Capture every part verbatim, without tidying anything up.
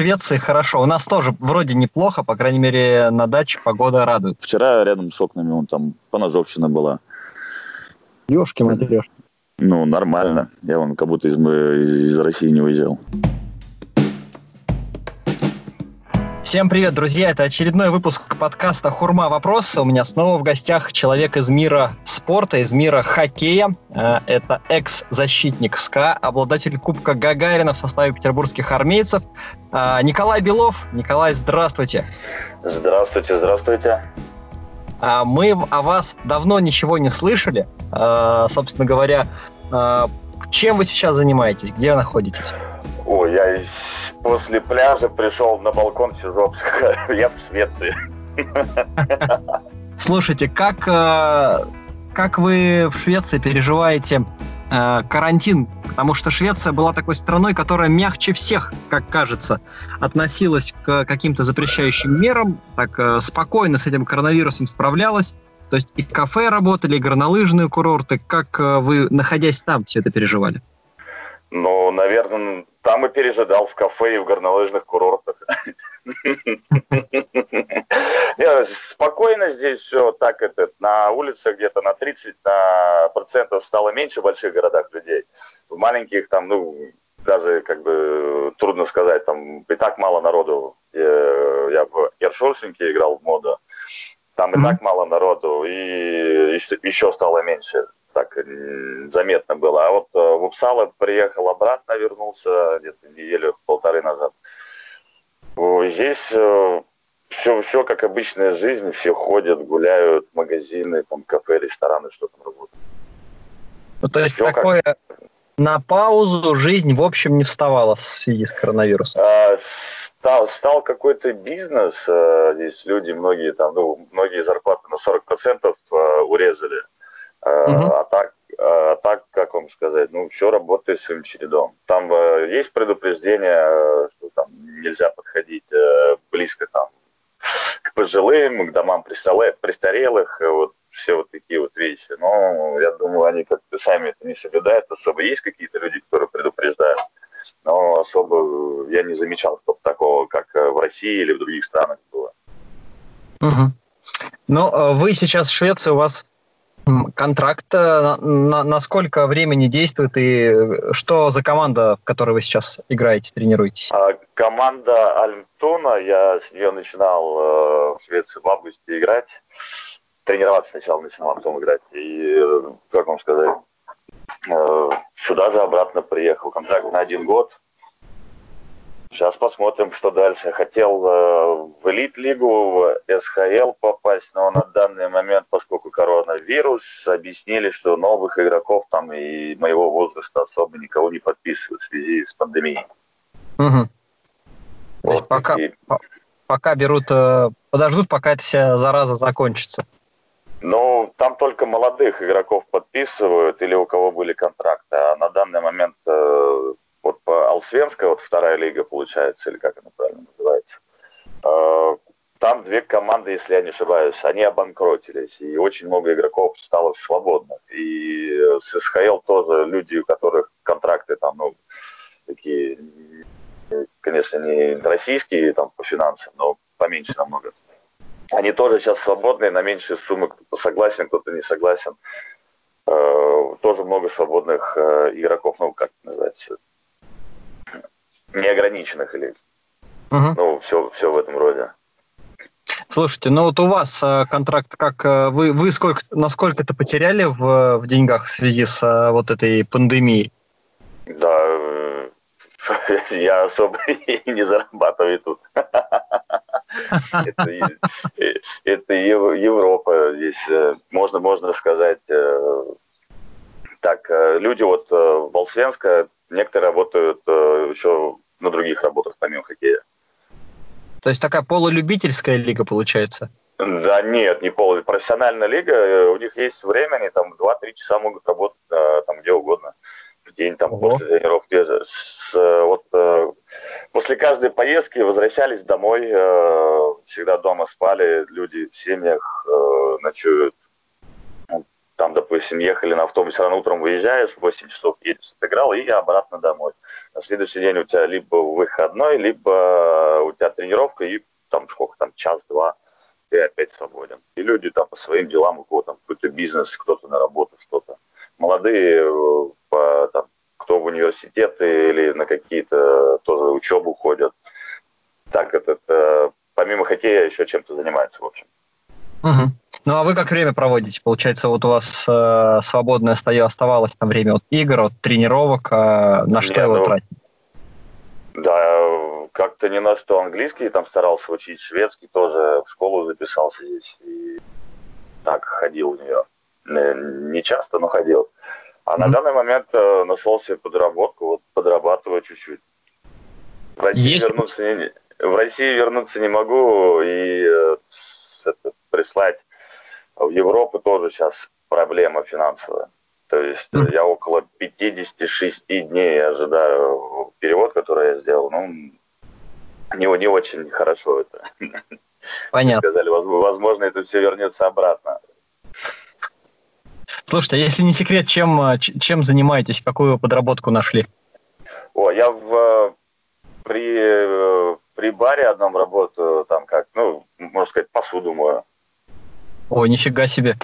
Швеции хорошо. У нас тоже вроде неплохо, по крайней мере, на даче погода радует. Вчера рядом с окнами он там поножовщина была. Ёшки-матерёшки. Ну, нормально. Я вон как будто из, из России не уезжал. Всем привет, друзья! Это очередной выпуск подкаста «Хурма. Вопросы». У меня снова в гостях человек из мира спорта, из мира хоккея. Это экс-защитник СКА, обладатель Кубка Гагарина в составе петербургских армейцев Николай Белов. Николай, здравствуйте! Здравствуйте, здравствуйте! Мы о вас давно ничего не слышали. Собственно говоря, чем вы сейчас занимаетесь? Где вы находитесь? Ой, я... после пляжа пришел на балкон, сижу, я в Швеции. Слушайте, как, как вы в Швеции переживаете карантин? Потому что Швеция была такой страной, которая мягче всех, как кажется, относилась к каким-то запрещающим мерам, так спокойно с этим коронавирусом справлялась. То есть и кафе работали, и горнолыжные курорты. Как вы, находясь там, все это переживали? Ну, наверное, там и пережидал, в кафе и в горнолыжных курортах. Спокойно здесь все так, на улице где-то на тридцать процентов стало меньше в больших городах людей. В маленьких там, ну, даже как бы трудно сказать, там и так мало народу. Я в Эршурсинге играл в моду, там и так мало народу, и еще стало меньше. Так заметно было. А вот в Уппсала приехал обратно, вернулся где-то неделю-полторы назад. Здесь все, все как обычная жизнь, все ходят, гуляют, магазины, там кафе, рестораны, что там работают. Ну, то есть все такое как... на паузу жизнь, в общем, не вставала в связи с коронавирусом? А, стал, стал какой-то бизнес, здесь люди, многие, там, ну, многие зарплаты на сорок процентов урезали. Uh-huh. А, так, а так, как вам сказать, ну, все работает своим чередом. Там э, есть предупреждение, что там нельзя подходить э, близко там, к пожилым, к домам престарелых, вот все вот такие вот вещи. Но я думаю, они как-то сами это не соблюдают. Особо есть какие-то люди, которые предупреждают, но особо я не замечал, чтобы такого, как в России или в других странах было. Uh-huh. Ну, вы сейчас в Швеции, у вас контракт на, на, на сколько времени действует и что за команда, в которой вы сейчас играете, тренируетесь? Команда Альмтуна, я с нее начинал э, в Швеции в августе играть, тренироваться сначала начинал, а потом играть. И, как вам сказать, э, сюда же обратно приехал, контракт на один год. Сейчас посмотрим, что дальше. Хотел э, в элит-лигу, в эс ха эл попасть, но на данный момент, поскольку коронавирус, объяснили, что новых игроков там и моего возраста особо никого не подписывают в связи с пандемией. Угу. Вот. То есть пока, и... по- пока берут, э, подождут, пока эта вся зараза закончится. Ну, там только молодых игроков подписывают или у кого были контракты. А на данный момент... Э, Вот по Алсвенске, вот вторая лига получается, или как она правильно называется, там две команды, если я не ошибаюсь, они обанкротились, и очень много игроков стало свободных. И с эс ха эл тоже люди, у которых контракты там, ну, такие, конечно, не российские там по финансам, но поменьше намного. Они тоже сейчас свободные, на меньшие суммы кто-то согласен, кто-то не согласен. Тоже много свободных игроков, ну, как это называется, неограниченных или угу. ну все, все в этом роде. Слушайте, ну вот у вас э, контракт, как э, вы, вы сколько, насколько-то потеряли в, в деньгах в связи с э, вот этой пандемией? Да, э, я особо не зарабатываю тут. Это Европа, здесь можно, можно сказать, так люди вот в Алсвенске. Некоторые работают э, еще на других работах, помимо хоккея. То есть такая полулюбительская лига получается? Да нет, не полу. Профессиональная лига, у них есть время, они там два-три часа могут работать э, там где угодно. В день, там, Ого. После тренировки. С, э, вот, э, после каждой поездки возвращались домой, э, всегда дома спали, люди в семьях э, ночуют. Там, допустим, ехали на автобусе, рано утром выезжаешь, в восемь часов едешь, отыграл, и обратно домой. на следующий день у тебя либо выходной, либо у тебя тренировка, и там сколько там, час-два, ты опять свободен. И люди там по своим делам, у кого там какой-то бизнес, кто-то на работу, что-то. Молодые, по, там, кто в университеты или на какие-то тоже учебу ходят. Так, это, это помимо хоккея еще чем-то занимается, в общем. Угу. Ну, а вы как время проводите? Получается, вот у вас э, свободное оставалось там время от игр, от тренировок, а на что не, его ну, тратить? Да, как-то не на что. Английский там старался учить, шведский тоже, в школу записался здесь. И так, ходил в нее. Не часто, но ходил. А mm-hmm. на данный момент э, нашел себе подработку, вот подрабатываю чуть-чуть. В России, вернуться не, в России вернуться не могу, и э, это, прислать в Европу тоже сейчас проблема финансовая. То есть mm-hmm. я около пятьдесят шесть дней ожидаю перевод, который я сделал. Ну, не, не очень хорошо это. Понятно. Сказали, возможно, это все вернется обратно. Слушайте, а если не секрет, чем, чем занимаетесь? Какую подработку нашли? О, я в, при, при баре одном работаю, там как, ну, можно сказать, посуду мою. Ой, нифига себе.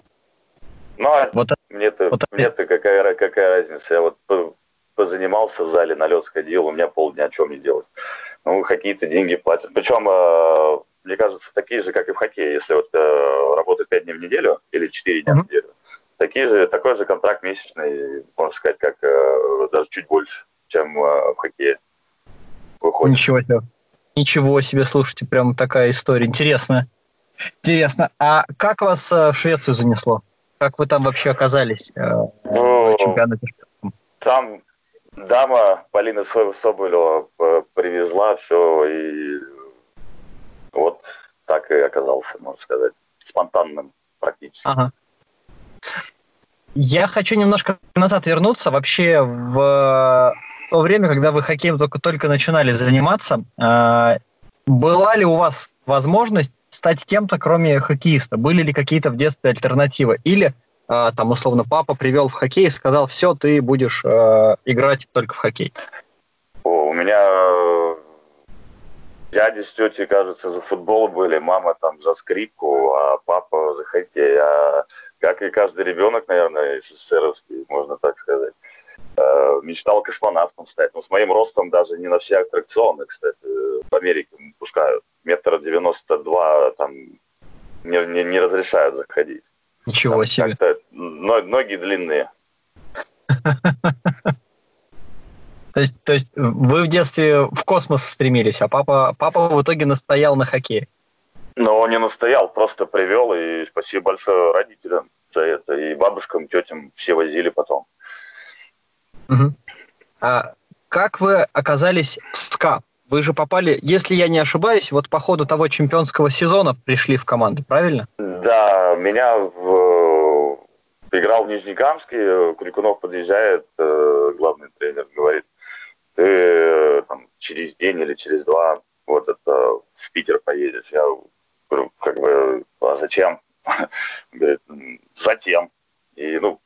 Ну, а вот, мне-то, вот, мне-то какая, какая разница? Я вот позанимался в зале, на лед сходил, у меня полдня, что мне делать? Ну, какие-то деньги платят. Причем, мне кажется, такие же, как и в хоккее. Если вот работать пять дней в неделю или четыре дня mm-hmm. в неделю, такие же, такой же контракт месячный, можно сказать, как э, даже чуть больше, чем э, в хоккее выходит. Ничего себе. Ничего себе, слушайте, прям такая история. Интересно. Интересно. А как вас э, в Швецию занесло? Как вы там вообще оказались э, ну, на чемпионате шведском? Там дама Полина Соболева привезла все, и вот так и оказался, можно сказать, спонтанным практически. Ага. Я хочу немножко назад вернуться. Вообще, в то время, когда вы хоккеем только-только начинали заниматься, была ли у вас возможность стать кем-то, кроме хоккеиста? Были ли какие-то в детстве альтернативы? Или, там, условно, папа привел в хоккей и сказал, все, ты будешь играть только в хоккей? О, у меня дядя с тетей, кажется, за футбол были, мама там за скрипку, а папа за хоккей. А... Как и каждый ребенок, наверное, эс эс эс эровский, можно так сказать, мечтал космонавтом стать. Но с моим ростом даже не на все аттракционы, кстати, в Америке пускают. Метр девяносто два там не, не, не разрешают заходить. Ничего там себе. Ноги длинные. То есть, то есть вы в детстве в космос стремились, а папа, папа в итоге настоял на хоккее? Но он не настоял, просто привел, и спасибо большое родителям за это, и бабушкам, тетям, все возили потом. Угу. А как вы оказались в СКА? Вы же попали, если я не ошибаюсь, вот по ходу того чемпионского сезона пришли в команду, правильно? Да, меня в... играл в Нижнекамске, Крикунов подъезжает, главный тренер говорит, ты там, через день или через два вот это в Питер поедешь. Я как бы, а зачем? Говорит, затем. И, ну,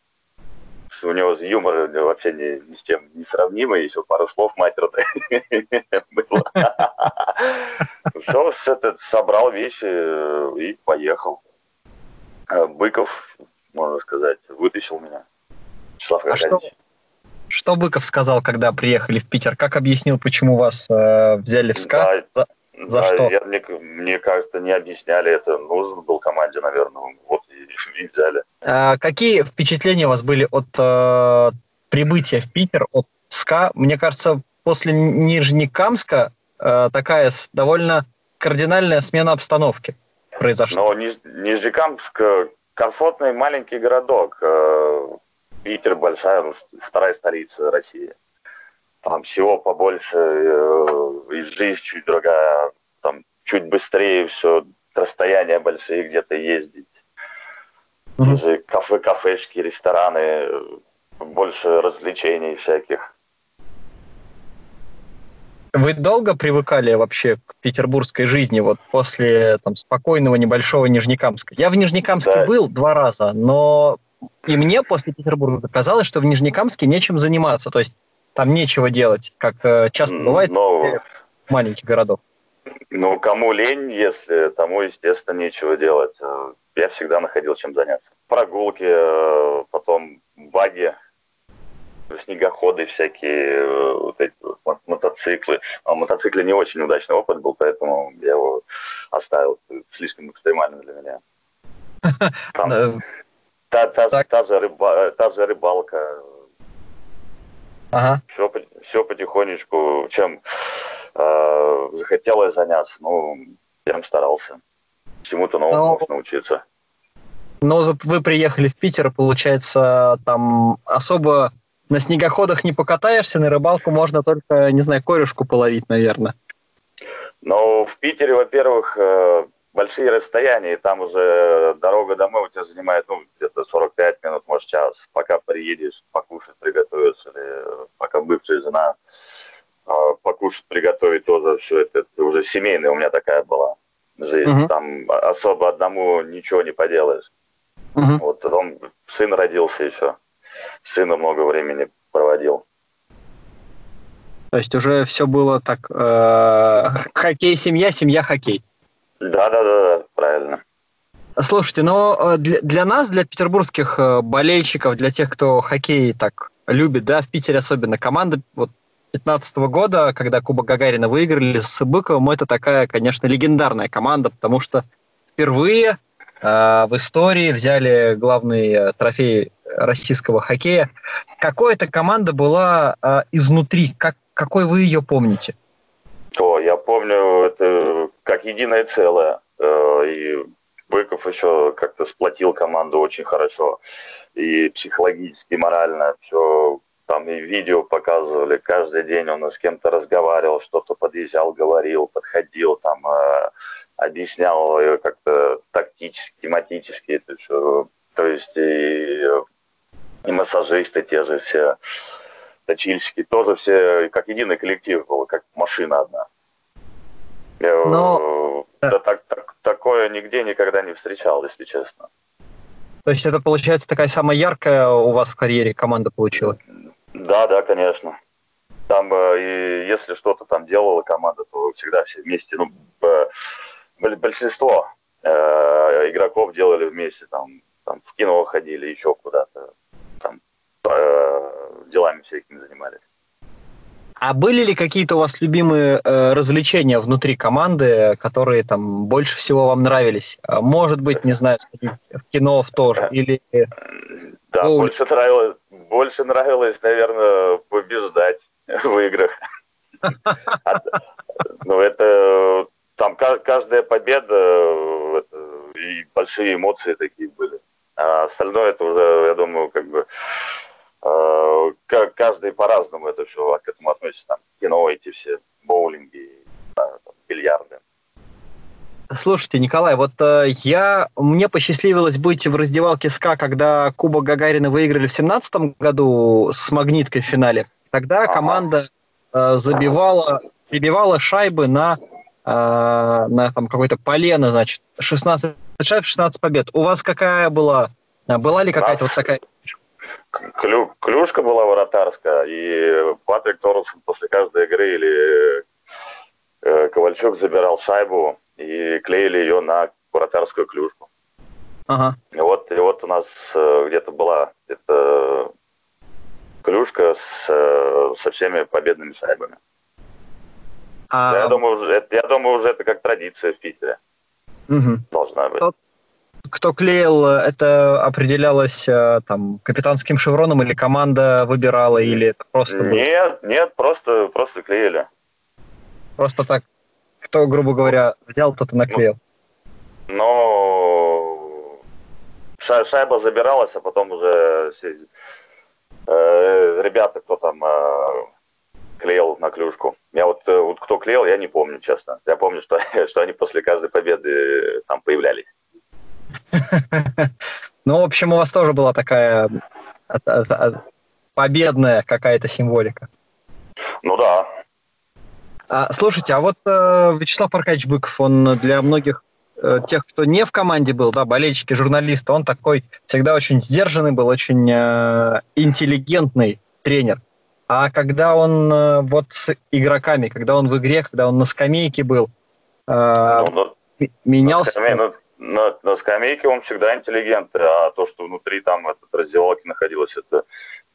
у него юмор вообще ни, ни с тем не сравнимый, еще пару слов матерных было. Все, собрал вещи и поехал. Быков, можно сказать, вытащил меня. Вячеслав Аркадьевич. Что Быков сказал, когда приехали в Питер? Как объяснил, почему вас э, взяли в СКА? Да, за, за да, что? Я, мне, мне кажется, не объясняли это. Нужен был команде, наверное, вот и, и взяли. А какие впечатления у вас были от э, прибытия в Питер, от СКА? Мне кажется, после Нижнекамска э, такая довольно кардинальная смена обстановки произошла. Но Ниж, Нижнекамск – комфортный маленький городок. Э, Питер большая, вторая столица России. Там всего побольше, и жизнь чуть другая, там чуть быстрее все, расстояния большие где-то ездить. Даже кафе, кафешки, рестораны, больше развлечений всяких. Вы долго привыкали вообще к петербургской жизни вот после там, спокойного небольшого Нижнекамска? Я в Нижнекамске да. был два раза, но... И мне после Петербурга казалось, что в Нижнекамске нечем заниматься. То есть Там нечего делать, как часто бывает но... в маленьких городах. Ну, кому лень, если тому, естественно, нечего делать. Я всегда находил чем заняться. Прогулки, потом баги, снегоходы всякие, вот эти мотоциклы. А мотоцикле не очень удачный опыт был, поэтому я его оставил. Слишком экстремально для меня. Там, та, та, та, же рыба, та же рыбалка. Ага. Все, все потихонечку. Чем э, захотелось заняться, ну, тем старался. Чему-то новому ну, научиться. Но вы приехали в Питер, получается, там особо на снегоходах не покатаешься, на рыбалку можно только, не знаю, корюшку половить, наверное. Ну, в Питере, во-первых, большие расстояния, и там уже дорога домой у тебя занимает, ну, где-то сорок пять минут, может, час, пока приедешь, покушать, приготовишь, или пока бывшая жена покушать, приготовить, тоже все это, это уже семейная у меня такая была жизнь, uh-huh. там особо одному ничего не поделаешь. Uh-huh. Вот потом сын родился еще, сына много времени проводил. То есть уже все было так, хоккей, семья, семья, хоккей. Да, да, да, да, правильно. Слушайте, но для, для нас, для петербургских болельщиков, для тех, кто хоккей так любит, да, в Питере особенно, команда вот пятнадцатого года, когда Кубок Гагарина выиграли с Быковым, это такая, конечно, легендарная команда, потому что впервые э, в истории взяли главный трофей российского хоккея. Какой эта команда была э, изнутри? Как, какой вы ее помните? То, я помню, это как единое целое. И Быков еще как-то сплотил команду очень хорошо. И психологически, и морально. Все. Там и видео показывали. Каждый день он с кем-то разговаривал, что-то подъезжал, говорил, подходил, там, объяснял как-то тактически, тематически. Это все. То есть и, и массажисты те же все. Точильщики тоже все, как единый коллектив был, как машина одна. Но... Да, так, так, такое нигде никогда не встречал, если честно. То есть это, получается, такая самая яркая у вас в карьере команда получилась? Да, да, конечно. Там, и если что-то там делала команда, то всегда все вместе, ну, большинство э, игроков делали вместе, там, там в кино ходили, еще куда-то, там, делами всякими занимались. А были ли какие-то у вас любимые э, развлечения внутри команды, которые там больше всего вам нравились? Может быть, не знаю, сходить в кино в тоже или... Да, ну... больше нравилось, больше нравилось, наверное, побеждать в играх. Ну, это там каждая победа и большие эмоции такие были. А остальное это уже, я думаю, как бы каждый по-разному это все к этому относится, там, кино, эти все боулинги, там, бильярды. Слушайте, Николай, вот э, я, мне посчастливилось быть в раздевалке СКА, когда Кубок Гагарина выиграли в семнадцатом году с «Магниткой» в финале. Тогда ага. команда э, забивала, прибивала шайбы на, э, на там, какой-то полено, значит, шестнадцать шайб, шестнадцать побед. У вас какая была? Была ли какая-то вот такая... Клю, клюшка была вратарская, и Патрик Торренсон после каждой игры или э, Ковальчук забирал шайбу и клеили ее на вратарскую клюшку. Ага. И вот, и вот у нас э, где-то была эта клюшка с, э, со всеми победными шайбами. А... Я, думаю, это, я думаю, уже это как традиция в Питере угу. должна быть. Кто клеил, это определялось там капитанским шевроном или команда выбирала, или это просто было? Нет, нет, просто, просто клеили. Просто так, кто, грубо говоря, взял, тот и наклеил. Но шайба забиралась, а потом уже э, ребята, кто там э, клеил на клюшку. Я вот, вот кто клеил, я не помню, честно. Я помню, что, что они после каждой победы там появлялись. Ну, в общем, у вас тоже была такая победная какая-то символика. Ну да. А, слушайте, а вот э, Вячеслав Аркадьевич Быков, он для многих э, тех, кто не в команде был, да, болельщики, журналисты, он такой всегда очень сдержанный был, очень э, интеллигентный тренер. А когда он вот с игроками, когда он в игре, когда он на скамейке был, ну, на, менялся... На, на, на скамейке он всегда интеллигент, а то, что внутри там этот раздевалки находилось, это...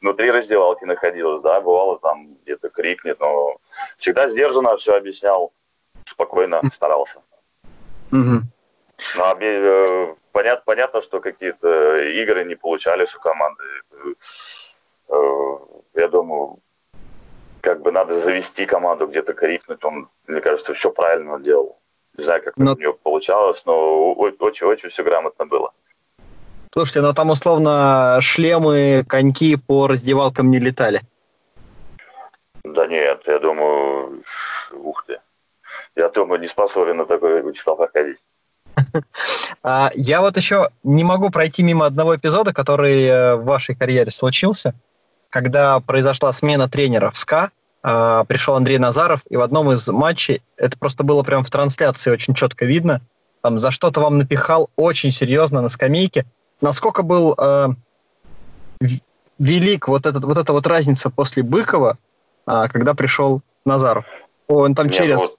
Внутри раздевалки находилось, да, бывало там где-то крикнет, но всегда сдержанно все объяснял, спокойно старался. Mm-hmm. Но, понятно, понятно, что какие-то игры не получались у команды. Я думаю, как бы надо завести команду, где-то крикнуть. Он, мне кажется, все правильно делал. Не знаю, как но... у него получалось, но очень-очень все грамотно было. Слушайте, но там условно шлемы, коньки по раздевалкам не летали? Да нет, я думаю, ух ты. Я думаю, не способен на такое Вячеслав Аркадьевич. Я вот еще не могу пройти мимо одного эпизода, который в вашей карьере случился, когда произошла смена тренера в СКА, пришел Андрей Назаров, и в одном из матчей, это просто было прям в трансляции очень четко видно, там за что-то вам напихал очень серьезно на скамейке. Насколько был э, велик вот, этот, вот эта вот разница после Быкова, э, когда пришел Назаров? О, он там Нет, через...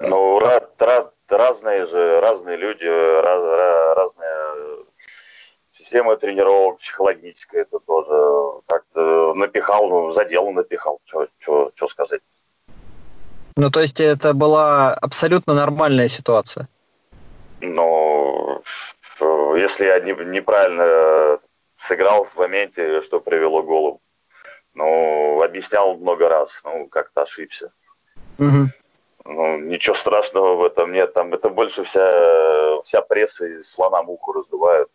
Ну, ну да. раз, раз, разные же, разные люди, раз, разная система тренировок, психологическая, это тоже как-то напихал, ну, за дело напихал, что сказать. Ну, то есть это была абсолютно нормальная ситуация? Ну... Если я неправильно сыграл в моменте, что привело голову, ну, объяснял много раз, ну, как-то ошибся. Угу. Ну, ничего страшного в этом нет, там это больше вся, вся пресса и слона муху раздувает.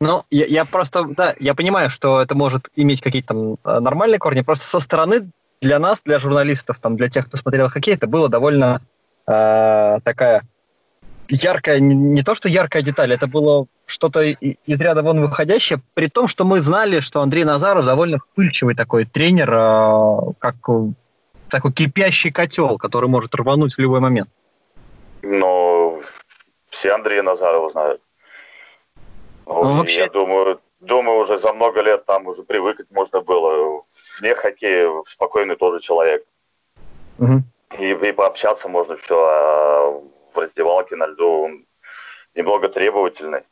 Ну, я, я просто, да, я понимаю, что это может иметь какие-то там нормальные корни, просто со стороны для нас, для журналистов, там, для тех, кто смотрел хоккей, это было довольно э, такая... Яркая, не то что яркая деталь, это было что-то из ряда вон выходящее, при том, что мы знали, что Андрей Назаров довольно вспыльчивый такой тренер, как такой кипящий котел, который может рвануть в любой момент. Но все Андрея Назарова знают. Ну, вообще... Я думаю, думаю, уже за много лет там уже привыкать можно было. Вне хоккея спокойный тоже человек. Угу. И, и пообщаться можно все... В раздевалке на льду он немного требовательный.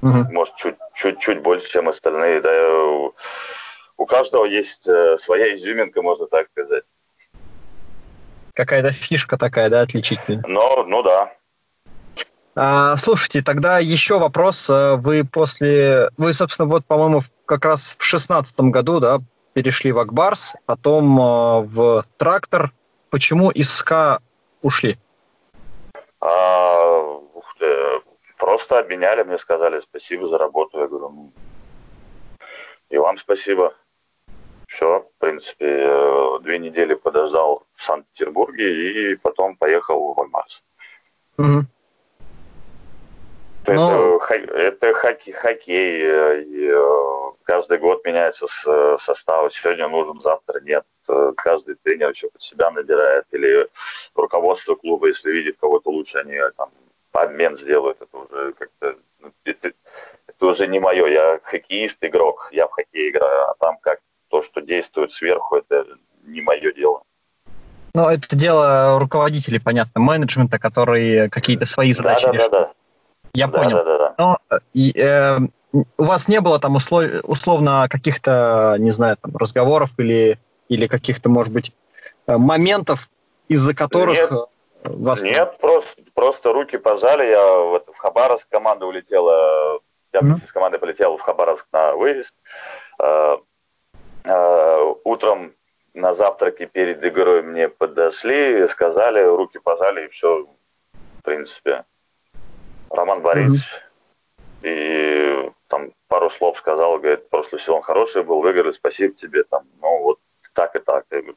Uh-huh. Может, чуть-чуть больше, чем остальные. Да, у каждого есть своя изюминка, можно так сказать. Какая-то фишка такая, да, отличительная? Ну, ну да. А, слушайте, тогда еще вопрос. Вы после... Вы, собственно, вот, по-моему, как раз в шестнадцатом году, да, перешли в Ак Барс, потом в Трактор. Почему из СКА ушли? А, ух ты, просто обменяли, мне сказали спасибо за работу. Я говорю, ну, и вам спасибо. Все, в принципе, две недели подождал в Санкт-Петербурге и потом поехал в Ак Барс. Mm-hmm. Это, no. это хоккей, хоккей. Каждый год меняется состав. Сегодня нужен, завтра нет. Каждый тренер еще под себя набирает. Или руководство клуба, если видит кого-то лучше, они там обмен сделают. Это уже как-то... Это, это уже не мое. Я хоккеист-игрок. Я в хоккей играю. А там как то, что действует сверху, это не мое дело. Ну, это дело руководителей, понятно. Менеджмента, которые какие-то свои задачи решают. Да, да, да. Я да, понял. Да, да, да. Но и, э, у вас не было там услов, условно каких-то, не знаю, там, разговоров или, или каких-то, может быть, моментов, из-за которых нет, вас... Нет, просто, просто руки пожали. Я вот в Хабаровск команда улетела. Я mm-hmm. с командой полетел в Хабаровск на выезд. Э, э, утром на завтраке перед игрой мне подошли, сказали, руки пожали, и все, в принципе... Роман Борисович. Mm-hmm. И там пару слов сказал, говорит, прошлый сезон хороший был, выиграли, спасибо тебе, там, ну вот так и так. Я говорю,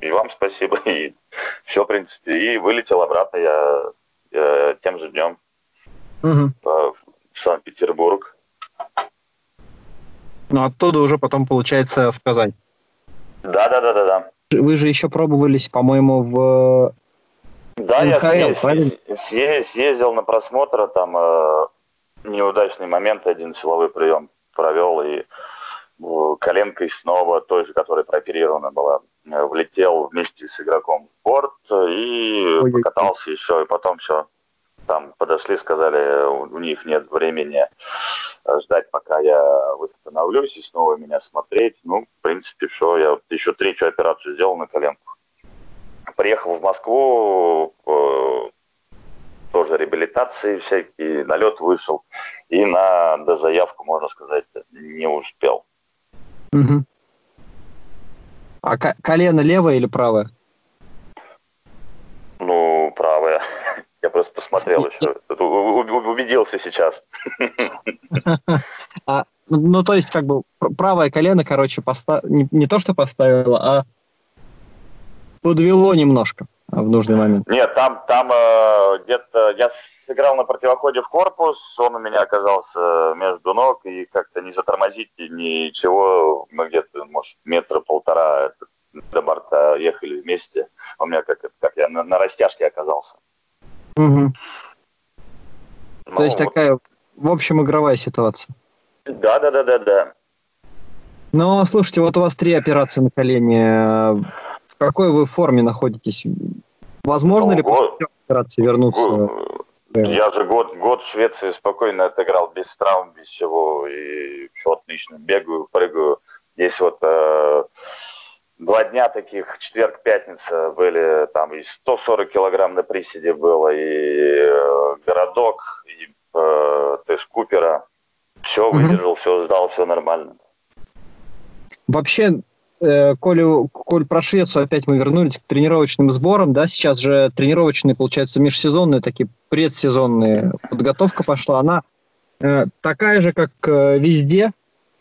и вам спасибо, и все, в принципе. И вылетел обратно я, я тем же днем mm-hmm. в Санкт-Петербург. Ну, оттуда уже потом, получается, в Казань. Да-да-да-да-да. Вы же еще пробовались, по-моему, в... Да, Анхейл, я съездил, съездил на просмотр, там э, неудачный момент, один силовой прием провел, и коленкой снова, той же, которая прооперирована была, влетел вместе с игроком в борт и Ой, покатался еще. И потом все, там подошли, сказали, у них нет времени ждать, пока я восстановлюсь, и снова меня смотреть. Ну, в принципе, все. Я вот еще третью операцию сделал на коленку. Приехал в Москву, тоже реабилитации всякие, на лед вышел. И на дозаявку, можно сказать, не успел. Угу. А колено левое или правое? Ну, правое. Я просто посмотрел еще. Убедился сейчас. А, ну, то есть, как бы, правое колено, короче, поста... не, не то, что поставило, а подвело немножко в нужный момент. Нет, там, там э, где-то я сыграл на противоходе в корпус, он у меня оказался между ног, и как-то не затормозить ничего, мы где-то, может, метра полтора до борта ехали вместе. У меня как, как я на, на растяжке оказался. Угу. Ну, то есть вот такая, в общем, игровая ситуация. Да, да, да, да, да. Ну, слушайте, вот у вас три операции на колене. В какой вы форме находитесь? Возможно ну, ли после операции вернуться? Год, я же год, год в Швеции спокойно отыграл, без травм, без всего. И все отлично. Бегаю, прыгаю. Здесь вот э, два дня таких, четверг, пятница, были там и сто сорок килограмм на приседе было, и э, городок, и э, тест Купера. Все выдержал, mm-hmm. все сдал, все нормально. Вообще... Коль, коль про Швецию опять мы вернулись к тренировочным сборам, да, сейчас же тренировочные, получается, межсезонные, такие предсезонные, подготовка пошла, она э, такая же, как э, везде,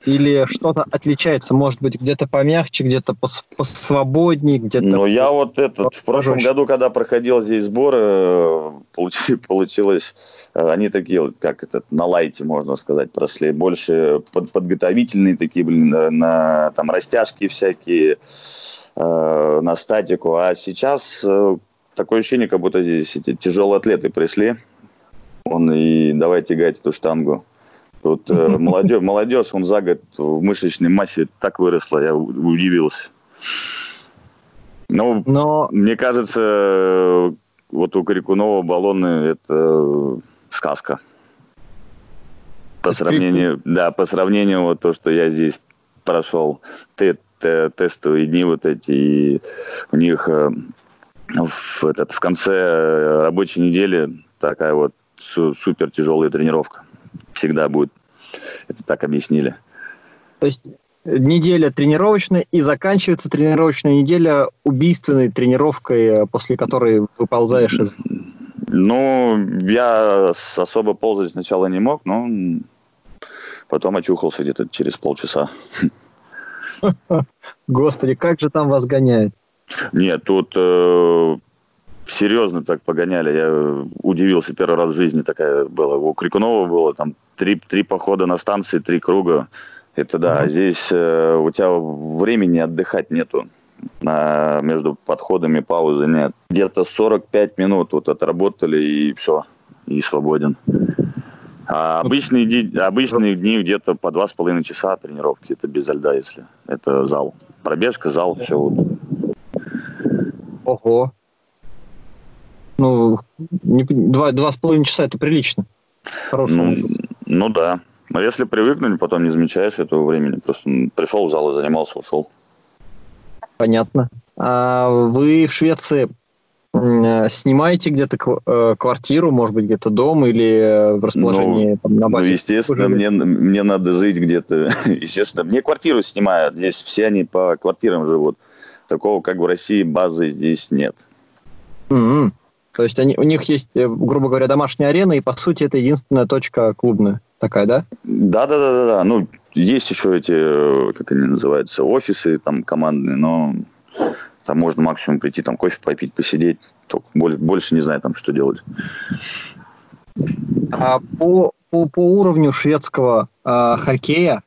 или что-то отличается, может быть, где-то помягче, где-то пос, посвободнее, где-то... Ну, я вот этот, в прошлом году, когда проходил здесь сборы, получилось, они такие, как этот, на лайте, можно сказать, прошли, больше под, подготовительные такие, блин, на там, растяжки всякие, э, на статику, а сейчас э, такое ощущение, как будто здесь эти тяжелые атлеты пришли, он и давай тягать эту штангу. Тут э, молодежь, молодежь, он за год в мышечной массе так выросла, я удивился. Ну, но... мне кажется, вот у Крикунова баллоны это сказка. По сравнению, да, по сравнению вот то, что я здесь прошел, те, те, тестовые дни вот эти, и у них э, в, этот, в конце рабочей недели такая вот су- супер тяжелая тренировка. Всегда будет. Это так объяснили. То есть неделя тренировочная, и заканчивается тренировочная неделя убийственной тренировкой, после которой выползаешь из... Ну, я особо ползать сначала не мог, но потом очухался где-то через полчаса. Господи, как же там вас гоняет? Нет, тут э, серьезно так погоняли. Я удивился, первый раз в жизни такая была. У Крикунова было там Три, три похода на станции, три круга. Это да. Mm-hmm. Здесь э, у тебя времени отдыхать нету. А между подходами паузы нет. Где-то сорок пять минут вот отработали, и все. И свободен. А обычные, mm-hmm. обычные дни где-то по два с половиной часа тренировки. Это без льда, если. Это зал. Пробежка, зал, mm-hmm. все. Ого. Ну, не, два, два с половиной часа это прилично. Хороший ну, ну да. Но если привыкнуть, потом не замечаешь этого времени. Просто пришел в зал и занимался, ушел. Понятно. А вы в Швеции снимаете где-то квартиру, может быть, где-то дом или в расположении ну, там, на базе? Ну, естественно, мне, мне надо жить где-то. Естественно, мне квартиру снимают. Здесь все они по квартирам живут. Такого, как в России, базы здесь нет. Mm-hmm. То есть они, у них есть, грубо говоря, домашняя арена, и, по сути, это единственная точка клубная такая, да? Да-да-да. Ну, есть еще эти, как они называются, офисы там командные, но там можно максимум прийти, там кофе попить, посидеть. Только больше, больше не знаю, там, что делать. А по, по, по уровню шведского э, хоккея,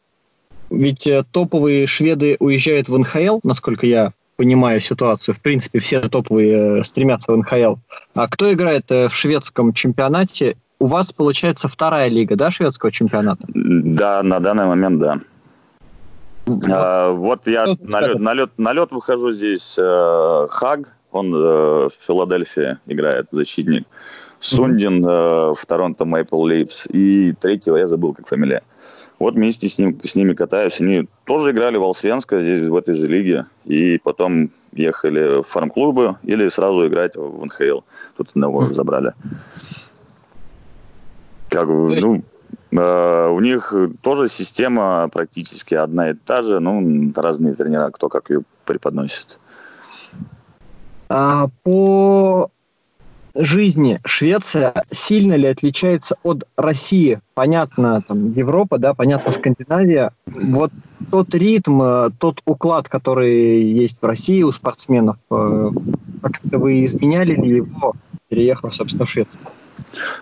ведь топовые шведы уезжают в эн ха эл, насколько я понимаю ситуацию. В принципе, все топовые стремятся в эн ха эл. А кто играет в шведском чемпионате? У вас, получается, вторая лига, да, шведского чемпионата? Да, на данный момент, да. А, вот я на лед, на, лед, на лед выхожу здесь. Хаг, он в Филадельфии играет, защитник. Сундин в Торонто Maple Leafs. И третьего я забыл, как фамилия. Вот вместе с, ним, с ними катаюсь. Они тоже играли в Алсвенске, здесь, в этой же лиге. И потом ехали в фарм-клубы или сразу играть в Анхейл. Тут одного забрали. Как, ну, э, у них тоже система практически одна и та же. Ну, разные тренера, кто как ее преподносит. А по жизни Швеция сильно ли отличается от России? Понятно, там, Европа, да, понятно, Скандинавия. Вот тот ритм, тот уклад, который есть в России у спортсменов, как-то вы изменяли ли его, переехав, собственно, в Швецию?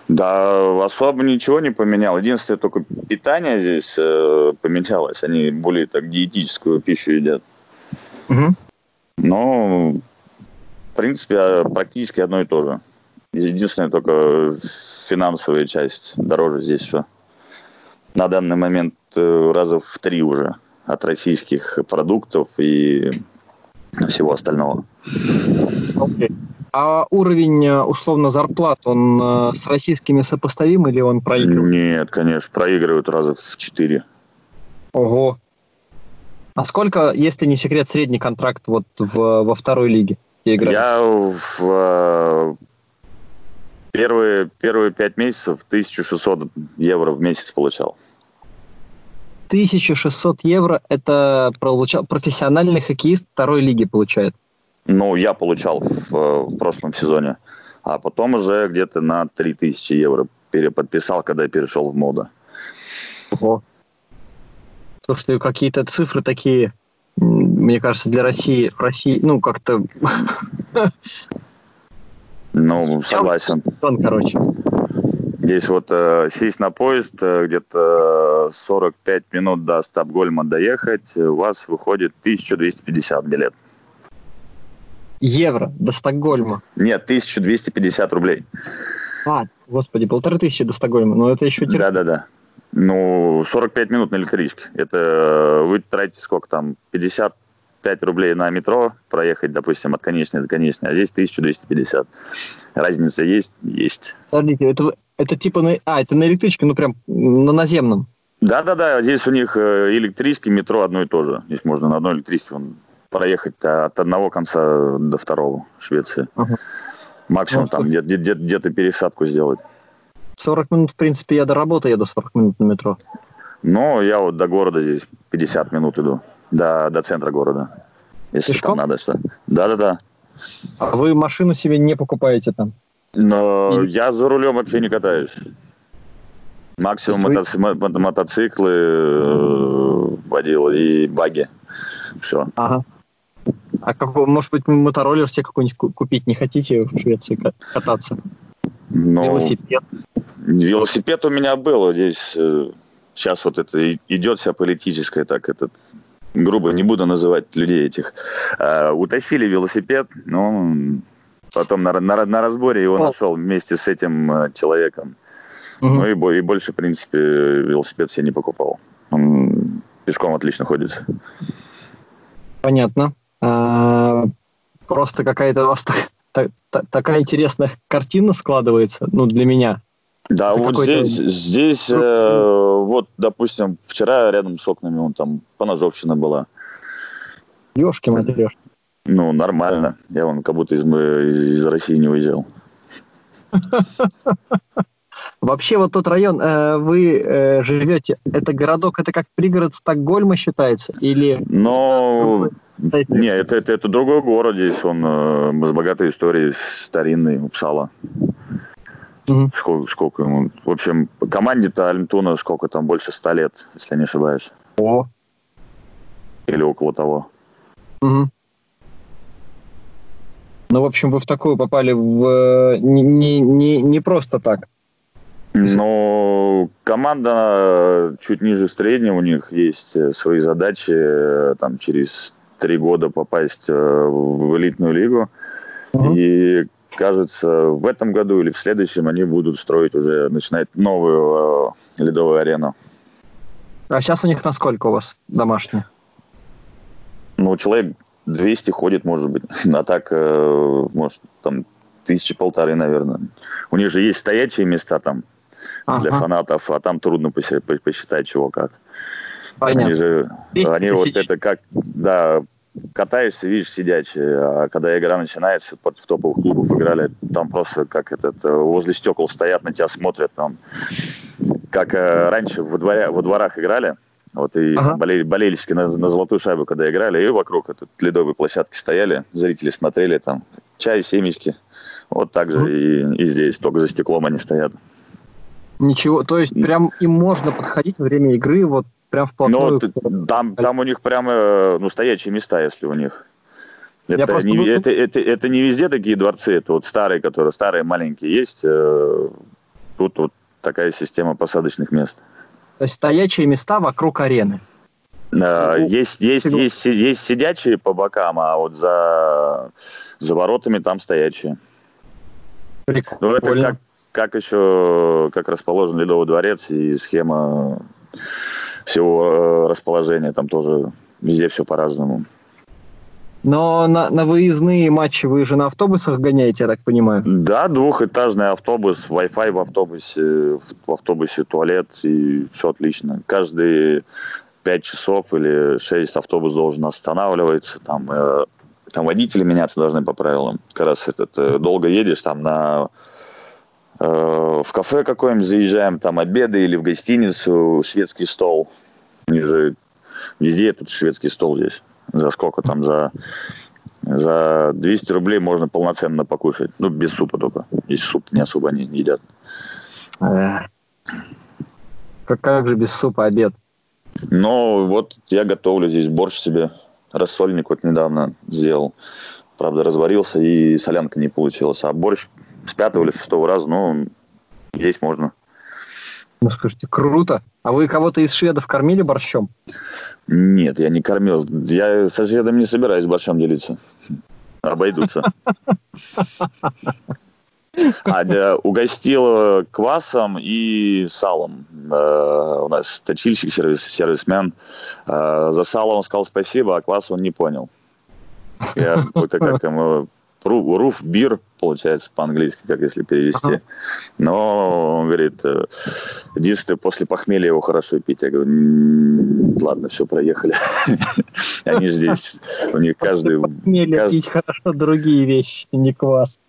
Да, особо ничего не поменял. Единственное, только питание здесь э, поменялось. Они более так диетическую пищу едят. Угу. Но, в принципе, практически одно и то же. Единственное, только финансовая часть дороже здесь все. На данный момент раза в три уже от российских продуктов и всего остального. Okay. А уровень, условно, зарплат, он с российскими сопоставим или он проигрывает? Нет, конечно, проигрывают раза в четыре. Ого. А сколько, если не секрет, средний контракт вот в, во второй лиге? Я в... Первые, первые пять месяцев тысячу шестьсот евро в месяц получал. тысяча шестьсот евро это получал профессиональный хоккеист второй лиги получает? Ну, я получал в, в прошлом сезоне. А потом уже где-то на три тысячи евро переподписал, когда я перешел в моду. Ого. Слушай, какие-то цифры такие, мне кажется, для России, в России, ну, как-то... Ну, согласен. Тон, короче. Здесь вот э, сесть на поезд, э, где-то сорок пять минут до Стокгольма доехать, у вас выходит тысяча двести пятьдесят билет. Евро до Стокгольма? Нет, тысяча двести пятьдесят рублей. А, господи, полторы тысячи до Стокгольма, но это еще... Да-да-да. Ну, сорок пять минут на электричке. Это вы тратите сколько там, пятьдесят пять рублей на метро проехать, допустим, от конечной до конечной, а здесь тысяча двести пятьдесят. Разница есть? Есть. Смотрите, это, это типа на... А, это на электричке, ну прям на наземном. Да-да-да, здесь у них электрички, метро одно и то же. Здесь можно на одной электричке вон, проехать от одного конца до второго в Швеции. Ага. Максимум ну, там где-то где- где- где- пересадку сделать. сорок минут, в принципе, я до работы еду, сорок минут на метро. Ну, я вот до города здесь пятьдесят минут иду. До, до центра города. Если пешком? Там надо что. Да-да-да. А вы машину себе не покупаете там? Но и... я за рулем вообще не катаюсь. Максимум мотоци... вы... мотоциклы э, водил и баги. Все. Ага. А как, может быть, мотороллер себе какой-нибудь купить не хотите в Швеции кататься? Но... Велосипед? Велосипед у меня был. Здесь э, сейчас вот это идет вся политическая так этот... Грубо не буду называть людей этих. А, утащили велосипед, но потом на, на, на разборе его О. нашел вместе с этим человеком. Угу. Ну и, и больше, в принципе, велосипед себе не покупал. Он пешком отлично ходит. Понятно. А, просто какая-то у вас так, так, такая интересная картина складывается, ну, для меня. Да, это вот какой-то... здесь, здесь э, вот, допустим, вчера рядом с окнами он там поножовщина была. Ёшки, матерёшки. Ну, нормально. Я вон как будто из, из, из России не уезжал. Вообще вот тот район, э, вы э, живете, это городок, это как пригород Стокгольма считается? Или... Но... Нет, это, это, это другой город здесь, он э, с богатой историей, старинный, Уппсала. Mm-hmm. Сколько, сколько ему? В общем, команде-то Альмтуна сколько там, больше ста лет, если не ошибаюсь. О. Или около того. Mm-hmm. Ну, в общем, вы в такую попали в... не, не, не, не просто так. Ну, команда чуть ниже среднего, у них есть свои задачи, там, через три года попасть в элитную лигу. Mm-hmm. И... Кажется, в этом году или в следующем они будут строить уже, начинать новую э, ледовую арену. А сейчас у них насколько у вас домашняя? ну, человек двести ходит, может быть, а так, может, там, тысячи полторы, наверное. У них же есть стоячие места там для ага. фанатов, а там трудно посчитать, чего как. Понятно. Они же, они вот это как, да, катаешься, видишь, сидячие. А когда игра начинается, в топовых клубах играли, там просто как этот, возле стекол стоят, на тебя смотрят. Там. Как раньше во, дворя, во дворах играли, вот и ага. болели, болельщики на, на золотую шайбу, когда играли, и вокруг этой ледовой площадки стояли, зрители смотрели, там чай, семечки. Вот так же ага. и, и здесь, только за стеклом они стоят. Ничего, то есть прям им можно подходить во время игры, вот прям вплотную. Ну, там, там у них прямо, ну, стоячие места, если у них. Это не, буду... это, это, это не везде такие дворцы, это вот старые, которые старые, маленькие есть. Тут вот такая система посадочных мест. То есть стоячие места вокруг арены. Да, ну, есть, есть, есть, есть сидячие по бокам, а вот за, за воротами там стоячие. Прикольно. Ну, это как, как еще, как расположен Ледовый дворец и схема всего расположения, там тоже везде все по-разному. Но на, на выездные матчи вы же на автобусах гоняете, я так понимаю? Да, двухэтажный автобус, Wi-Fi в автобусе, в автобусе туалет, и все отлично. Каждые пять часов или шесть автобус должен останавливаться, там, э, там водители меняться должны по правилам. Как раз этот, э, долго едешь, там на... в кафе какое-нибудь заезжаем, там обеды или в гостиницу, шведский стол. Везде этот шведский стол здесь. За сколько там? За, за двести рублей можно полноценно покушать. Ну, без супа только. Здесь суп не особо они едят. Как, как же без супа обед? Ну, вот я готовлю здесь борщ себе. Рассольник вот недавно сделал. Правда, разварился и солянка не получилась. А борщ... с пятого или шестого раза, ну, есть можно. Ну, скажите, круто. А вы кого-то из шведов кормили борщом? Нет, я не кормил. Я со шведом не собираюсь борщом делиться. Обойдутся. А угостил квасом и салом. У нас точильщик, сервисмен. За сало он сказал спасибо, а квас он не понял. Я как-то как ему... Руф бир, получается, по-английски, как если перевести. Ага. Но он говорит, единственное, после похмелья его хорошо пить. Я говорю, ладно, все, проехали. Они же здесь, у них каждый... Похмелья пить хорошо другие вещи, не квас.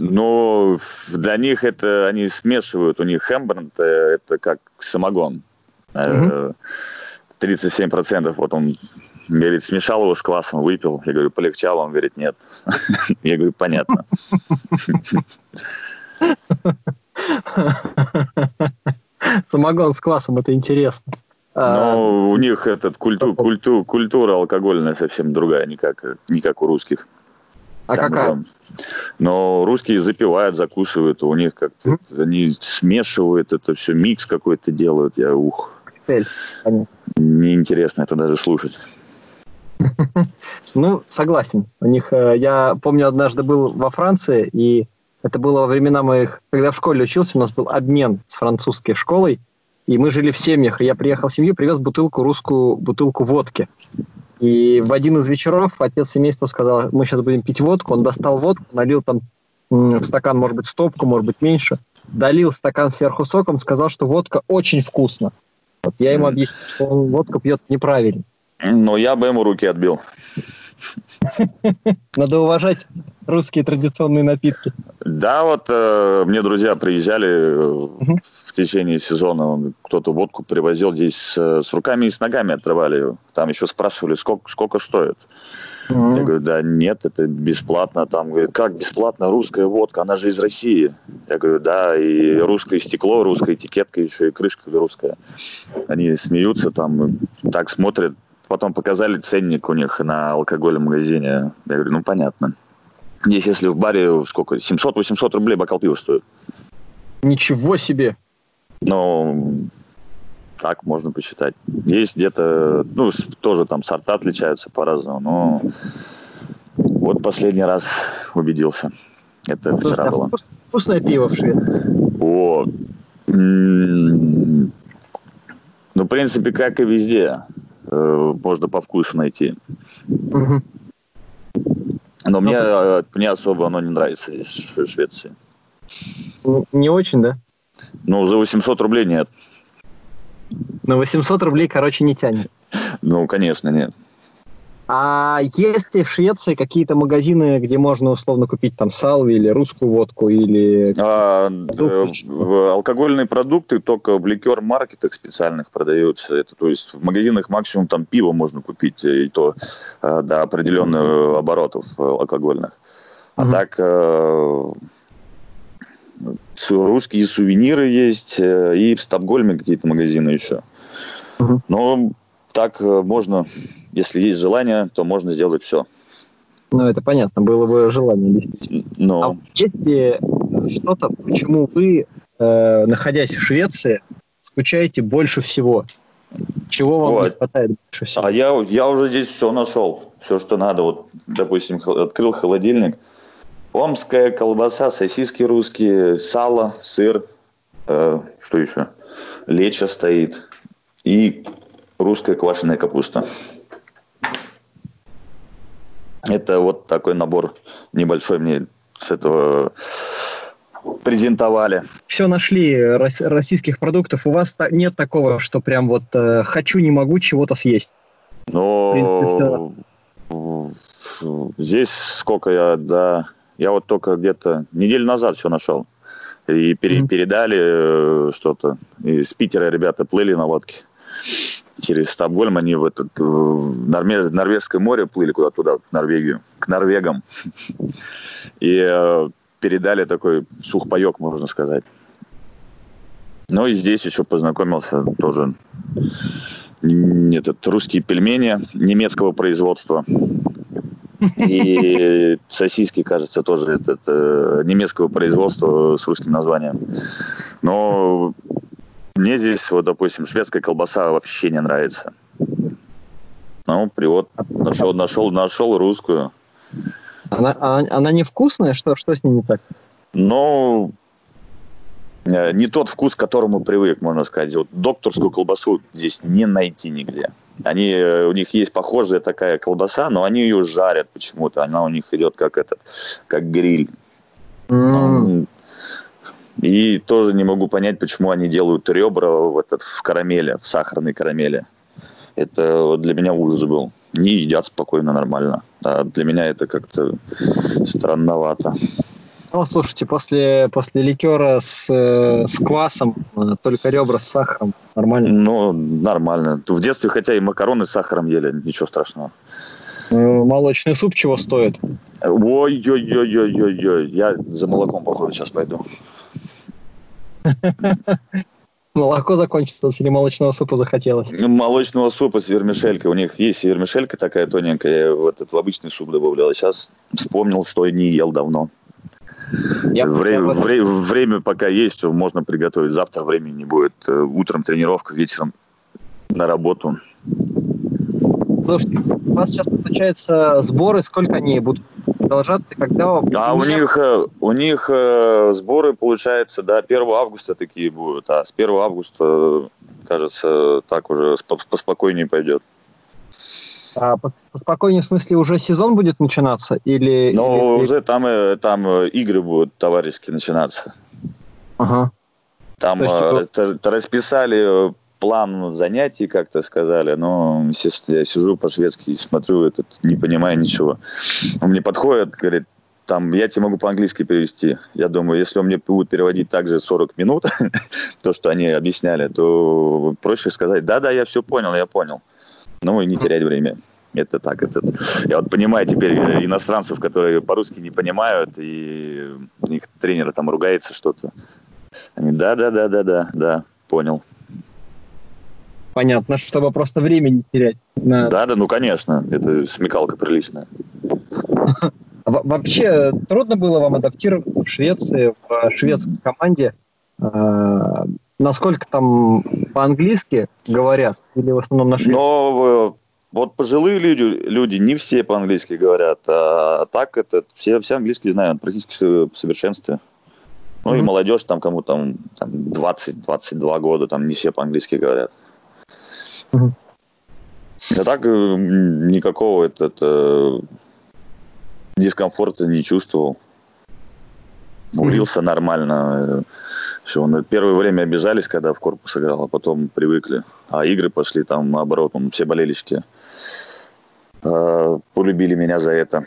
Ну, для них это, они смешивают, у них хэмбранд, это как самогон. тридцать семь процентов, вот он... Говорит, смешал его с квасом, выпил. Я говорю, полегчало? Он говорит, нет. Я говорю, понятно. Самогон с квасом, это интересно. Но у них этот, культу, культу, культура алкогольная совсем другая, не как, не как у русских. А там, какая? Там. Но русские запивают, закусывают. У них как-то mm-hmm. они смешивают это все, микс какой-то делают. Я ух. Неинтересно это даже слушать. Ну, согласен. У них, я помню, однажды был во Франции, и это было во времена моих, когда в школе учился, у нас был обмен с французской школой, и мы жили в семьях. И я приехал в семью, привез бутылку русскую, бутылку водки. И в один из вечеров отец семейства сказал, мы сейчас будем пить водку. Он достал водку, налил там в стакан, может быть, стопку, может быть, меньше. Долил стакан сверху соком, сказал, что водка очень вкусна. Вот я ему объяснил, что он водку пьет неправильно. Но я бы ему руки отбил. Надо уважать русские традиционные напитки. Да, вот э, мне друзья приезжали угу. в течение сезона, кто-то водку привозил, здесь э, с руками и с ногами отрывали. Там еще спрашивали, сколько, сколько стоит. Угу. Я говорю, да нет, это бесплатно. Там говорят, как бесплатно русская водка, она же из России. Я говорю, да, и русское стекло, русская этикетка, еще и крышка русская. Они смеются, там так смотрят. Потом показали ценник у них на алкоголь в магазине. Я говорю, ну, понятно. Здесь, если в баре, сколько, семьсот-восемьсот рублей бокал пива стоит. Ничего себе! Ну, так можно посчитать. Есть где-то, ну, тоже там сорта отличаются по-разному, но вот последний раз убедился. Это ну, вчера было. Вкусное пиво в Швеции. О, ну, в принципе, как и везде. э, можно по вкусу найти. Угу. Но ну, мне, ты... мне особо оно не нравится здесь, в Швеции. Не очень, да? Ну, за восемьсот рублей нет. На восемьсот рублей, короче, не тянет. Ну, конечно, нет. А есть ли в Швеции какие-то магазины, где можно условно купить там салви или русскую водку, или... А, продукты? Алкогольные продукты только в ликер-маркетах специальных продаются. Это, то есть в магазинах максимум там пиво можно купить, и то до да, определенных mm-hmm. оборотов алкогольных. А mm-hmm. так... Русские сувениры есть, и в Стокгольме какие-то магазины еще. Uh-huh. Но так можно, если есть желание, то можно сделать все. Ну, это понятно, было бы желание. Но... А есть ли что-то, почему вы, э, находясь в Швеции, скучаете больше всего? Чего вам вот. не хватает больше всего? А я, я уже здесь все нашел, все, что надо. Вот, допустим, открыл холодильник. Омская колбаса, сосиски русские, сало, сыр, э, что еще? Лечо стоит и русская квашеная капуста. Это вот такой набор небольшой мне с этого презентовали. Все нашли российских продуктов. У вас нет такого, что прям вот э, хочу, не могу чего-то съесть? Ну, все... здесь сколько я... Да... Я вот только где-то неделю назад все нашел. И пере, mm-hmm. передали э, что-то. Из Питера ребята плыли на лодке. Через Стокгольм они в, этот, в Норме... Норвежское море плыли куда-то туда, в Норвегию. К норвегам. И э, передали такой сухпайок, можно сказать. Ну и здесь еще познакомился тоже. Этот, русские пельмени немецкого производства. И сосиски, кажется, тоже это, это немецкого производства с русским названием. Но мне здесь, вот, допустим, шведская колбаса вообще не нравится. Ну, привод, нашел, нашел, нашел русскую. Она, она, она невкусная? Что, что с ней не так? Ну, не тот вкус, к которому привык, можно сказать. Вот докторскую колбасу здесь не найти нигде. Они, у них есть похожая такая колбаса, но они ее жарят почему-то. Она у них идет как этот, как гриль. Mm. И тоже не могу понять, почему они делают ребра в, этот, в карамели, в сахарной карамели. Это вот для меня ужас был. Не едят спокойно, нормально. А для меня это как-то странновато. Ну, слушайте, после, после ликера с, с квасом, только ребра с сахаром, нормально? Ну, нормально. В детстве хотя и макароны с сахаром ели, ничего страшного. Молочный суп чего стоит? Ой-ой-ой-ой-ой-ой, я за молоком, походу, сейчас пойду. Молоко закончилось или молочного супа захотелось? Молочного супа с вермишелькой. У них есть вермишелька такая тоненькая, я в этот в обычный суп добавлял. Сейчас вспомнил, что я не ел давно. Я время, время, время пока есть, можно приготовить. Завтра времени не будет. Утром тренировка, вечером на работу. Слушайте, у вас сейчас получается сборы, сколько они будут продолжаться? Когда? А у них, у них сборы, получается, до первого августа такие будут. А с первого августа, кажется, так уже поспокойнее пойдет. А поспокойнее, в смысле, уже сезон будет начинаться? Или, ну, или... уже там, там игры будут товарищеские начинаться. Ага. Там есть, э, т- расписали план занятий, как-то сказали, но я сижу по-шведски и смотрю, этот, не понимаю ничего. Он мне подходит, говорит, там, я тебе могу по-английски перевести. Я думаю, если он мне будет переводить также сорок минут, то, что они объясняли, то проще сказать, да-да, я все понял, я понял. Ну и не терять время. Это так. Это... Я вот понимаю теперь иностранцев, которые по-русски не понимают, и их тренер там ругается что-то. Они да-да-да-да-да, да, понял. Понятно, чтобы просто время не терять. На... Да-да, ну конечно, это смекалка приличная. Вообще трудно было вам адаптироваться в Швеции, в шведской команде? Насколько там по-английски говорят или в основном на шведском? Но вот пожилые люди, люди не все по-английски говорят, а так это все, все английский знают практически в совершенстве. Ну mm-hmm. и молодежь там кому там, там двадцать-двадцать два года, там не все по-английски говорят. Mm-hmm. А так никакого этот, дискомфорта не чувствовал. Урился mm-hmm. нормально. Все, на первое время обижались, когда в корпус играл, а потом привыкли. А игры пошли там наоборот, там, все болельщики э, полюбили меня за это.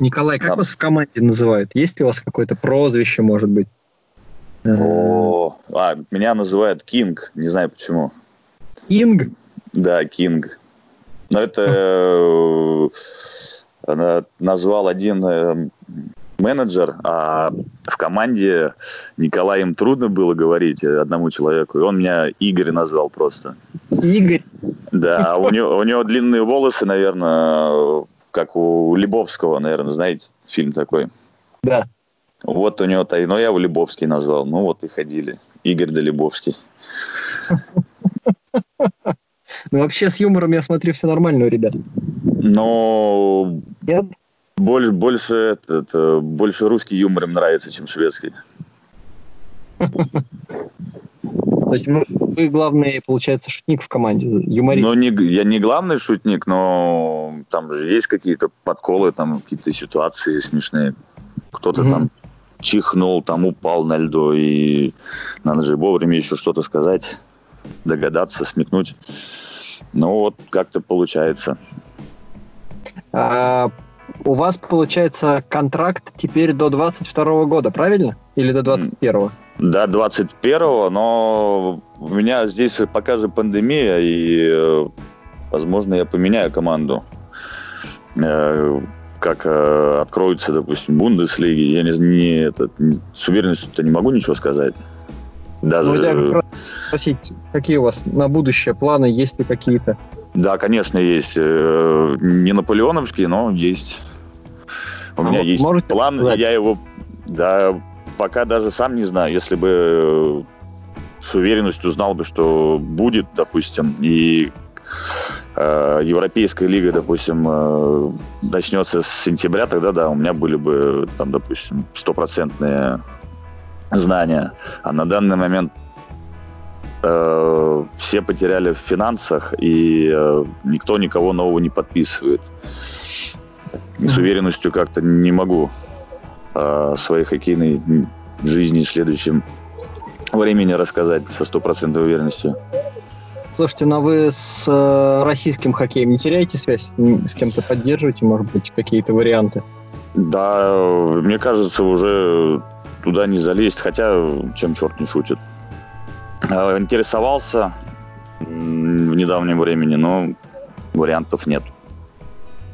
Николай, как а... вас в команде называют? Есть ли у вас какое-то прозвище, может быть? О, а, меня называют Кинг, не знаю почему. Кинг? Да, Кинг. Но это э, назвал один э, менеджер, а в команде Николаю им трудно было говорить одному человеку, и он меня Игорь назвал просто. Игорь? Да, у него, у него длинные волосы, наверное, как у Лебовского, наверное, знаете, фильм такой. Да. Вот у него то, но я его Лебовский назвал, ну вот и ходили, Игорь да Лебовский. Ну вообще с юмором, я смотрю, все нормально у ребят. Но... Нет? Больше, больше, этот, больше русский юмор им нравится, чем шведский. То есть вы главный, получается, шутник в команде, юморист? Ну, не, я не главный шутник, но там же есть какие-то подколы, там какие-то ситуации смешные. Кто-то mm-hmm. там чихнул, там упал на льду, и надо же вовремя еще что-то сказать, догадаться, смекнуть. Ну, вот как-то получается. А... У вас, получается, контракт теперь до двадцать второго года, правильно? Или до двадцать первого? До двадцать первого, но у меня здесь пока же пандемия, и, возможно, я поменяю команду. Как откроются, допустим, Бундеслиги, я не, не, это, с уверенностью-то не могу ничего сказать. Даже... Ну, я хочу спросить, какие у вас на будущее планы, есть ли какие-то? Да, конечно, есть. Не наполеоновские, но есть. У а меня есть план, сказать? Я его да, пока даже сам не знаю. Если бы с уверенностью знал бы, что будет, допустим, и э, Европейская лига, допустим, э, начнется с сентября, тогда да, у меня были бы, там, допустим, стопроцентные знания. А на данный момент э, все потеряли в финансах, и э, никто никого нового не подписывает. И с уверенностью как-то не могу о э, своей хоккейной жизни в следующем времени рассказать со стопроцентной уверенностью. Слушайте, ну а вы с э, российским хоккеем не теряете связь? С кем-то поддерживаете, может быть, какие-то варианты? Да, мне кажется, уже туда не залезть, хотя чем черт не шутит. Интересовался в недавнем времени, но вариантов нет.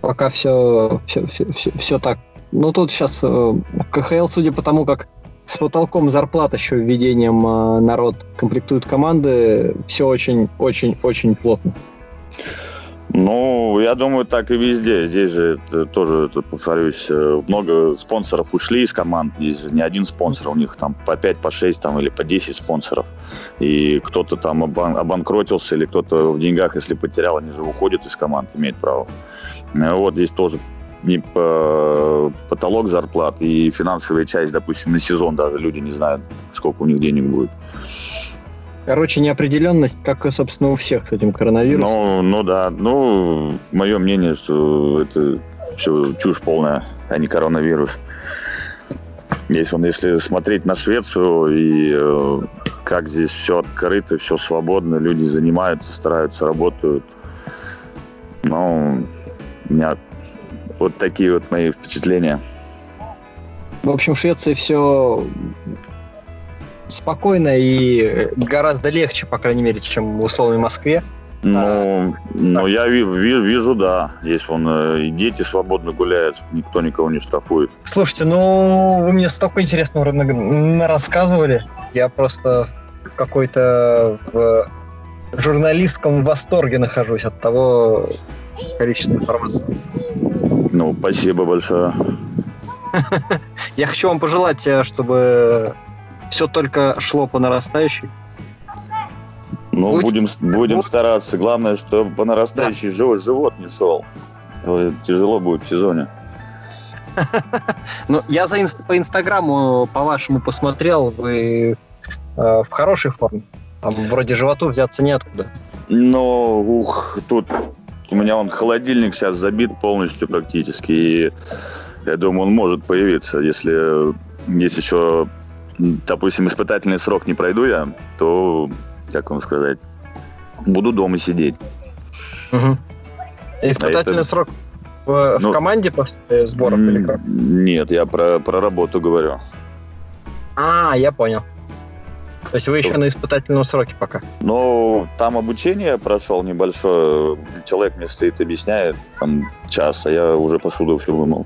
Пока все, все, все, все так. Ну, тут сейчас ка ха эл, судя по тому, как с потолком зарплат еще введением народ комплектует команды, все очень-очень-очень плотно. Ну, я думаю, так и везде. Здесь же это, тоже, это, повторюсь, много спонсоров ушли из команд. Здесь же не один спонсор, у них там по пять, по шесть там, или по десять спонсоров. И кто-то там обан- обанкротился, или кто-то в деньгах, если потерял, они же уходят из команд, имеют право. Вот здесь тоже не по... потолок зарплат и финансовая часть, допустим, на сезон даже люди не знают, сколько у них денег будет. Короче, неопределенность, как, собственно, у всех с этим коронавирусом. Ну, ну да. Ну, мое мнение, что это все чушь полная, а не коронавирус. Если, он, если смотреть на Швецию, и э, как здесь все открыто, все свободно, люди занимаются, стараются, работают. Ну, у меня вот такие вот мои впечатления. В общем, в Швеции все... спокойно и гораздо легче, по крайней мере, чем в условной Москве. Ну, а, ну я вижу, вижу, да. Здесь вон, и дети свободно гуляют, никто никого не штрафует. Слушайте, ну, вы мне столько интересного рассказывали. Я просто в какой-то в журналистском восторге нахожусь от того количества информации. Ну, спасибо большое. Я хочу вам пожелать, чтобы... все только шло по нарастающей. Ну, будем, будем стараться. Главное, чтобы по нарастающей да. живот не шел. Тяжело будет в сезоне. Ну, я за инст- по Инстаграму, по-вашему, посмотрел. Вы э, в хорошей форме. Там вроде животу взяться неоткуда. Но ух, тут у меня он холодильник сейчас забит полностью практически. И я думаю, он может появиться. Если здесь еще, допустим, испытательный срок не пройду я, то, как вам сказать, буду дома сидеть. Угу. Испытательный а это... срок в, ну, в команде после сборов или как? Нет, я про, про работу говорю. А, я понял. То есть вы еще на испытательном сроке пока? Ну, там обучение прошел небольшое. Человек мне стоит, объясняет, там, час, а я уже посуду все вымыл.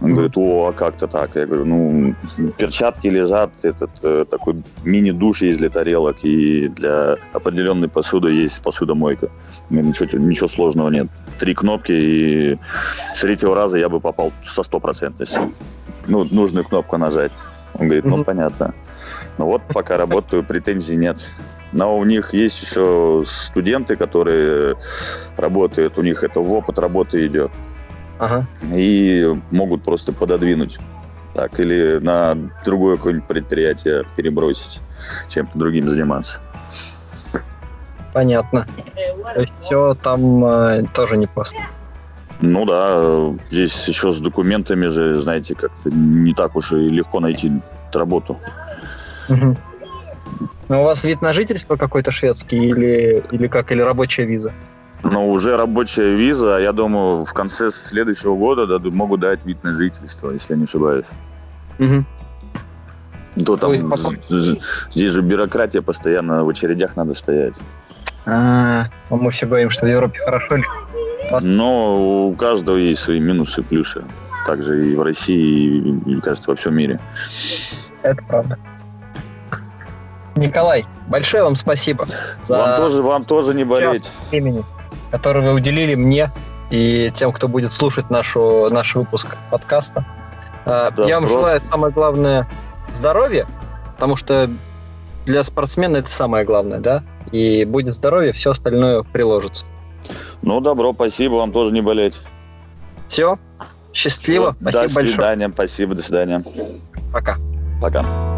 Он говорит, о, а как-то так. Я говорю, ну, перчатки лежат, этот э, такой мини-душ есть для тарелок, и для определенной посуды есть посудомойка. Ничего, ничего сложного нет. Три кнопки, и с третьего раза я бы попал со стопроцентностью. Ну, нужную кнопку нажать. Он говорит, ну, понятно. Ну вот, пока работаю, претензий нет. Но у них есть еще студенты, которые работают, у них это в опыт работы идет. Ага. И могут просто пододвинуть так, или на другое какое-нибудь предприятие перебросить, чем-то другим заниматься. Понятно. То есть все там э, тоже непросто. Ну да, здесь еще с документами же, знаете, как-то не так уж и легко найти работу. Угу. Ну, у вас вид на жительство какой-то шведский или, или как, или рабочая виза? Ну, уже рабочая виза, я думаю, в конце следующего года дадут, могут дать вид на жительство, если я не ошибаюсь. Угу. То там, Ой, здесь же бюрократия постоянно, в очередях надо стоять. А-а-а. Мы все говорим, что в Европе хорошо ли? Но у каждого есть свои минусы и плюсы. Также и в России, и, мне кажется, во всем мире. Это правда. Николай, большое вам спасибо. За вам тоже, вам тоже не болеть. Времени, который вы уделили мне и тем, кто будет слушать нашу, наш выпуск подкаста. Да, Я вам просто... желаю, самое главное, здоровья, потому что для спортсмена это самое главное, да? И будет здоровье, все остальное приложится. Ну, добро, спасибо, вам тоже не болеть. Все, счастливо, все, спасибо большое. До свидания, большое. Спасибо, до свидания. Пока. Пока.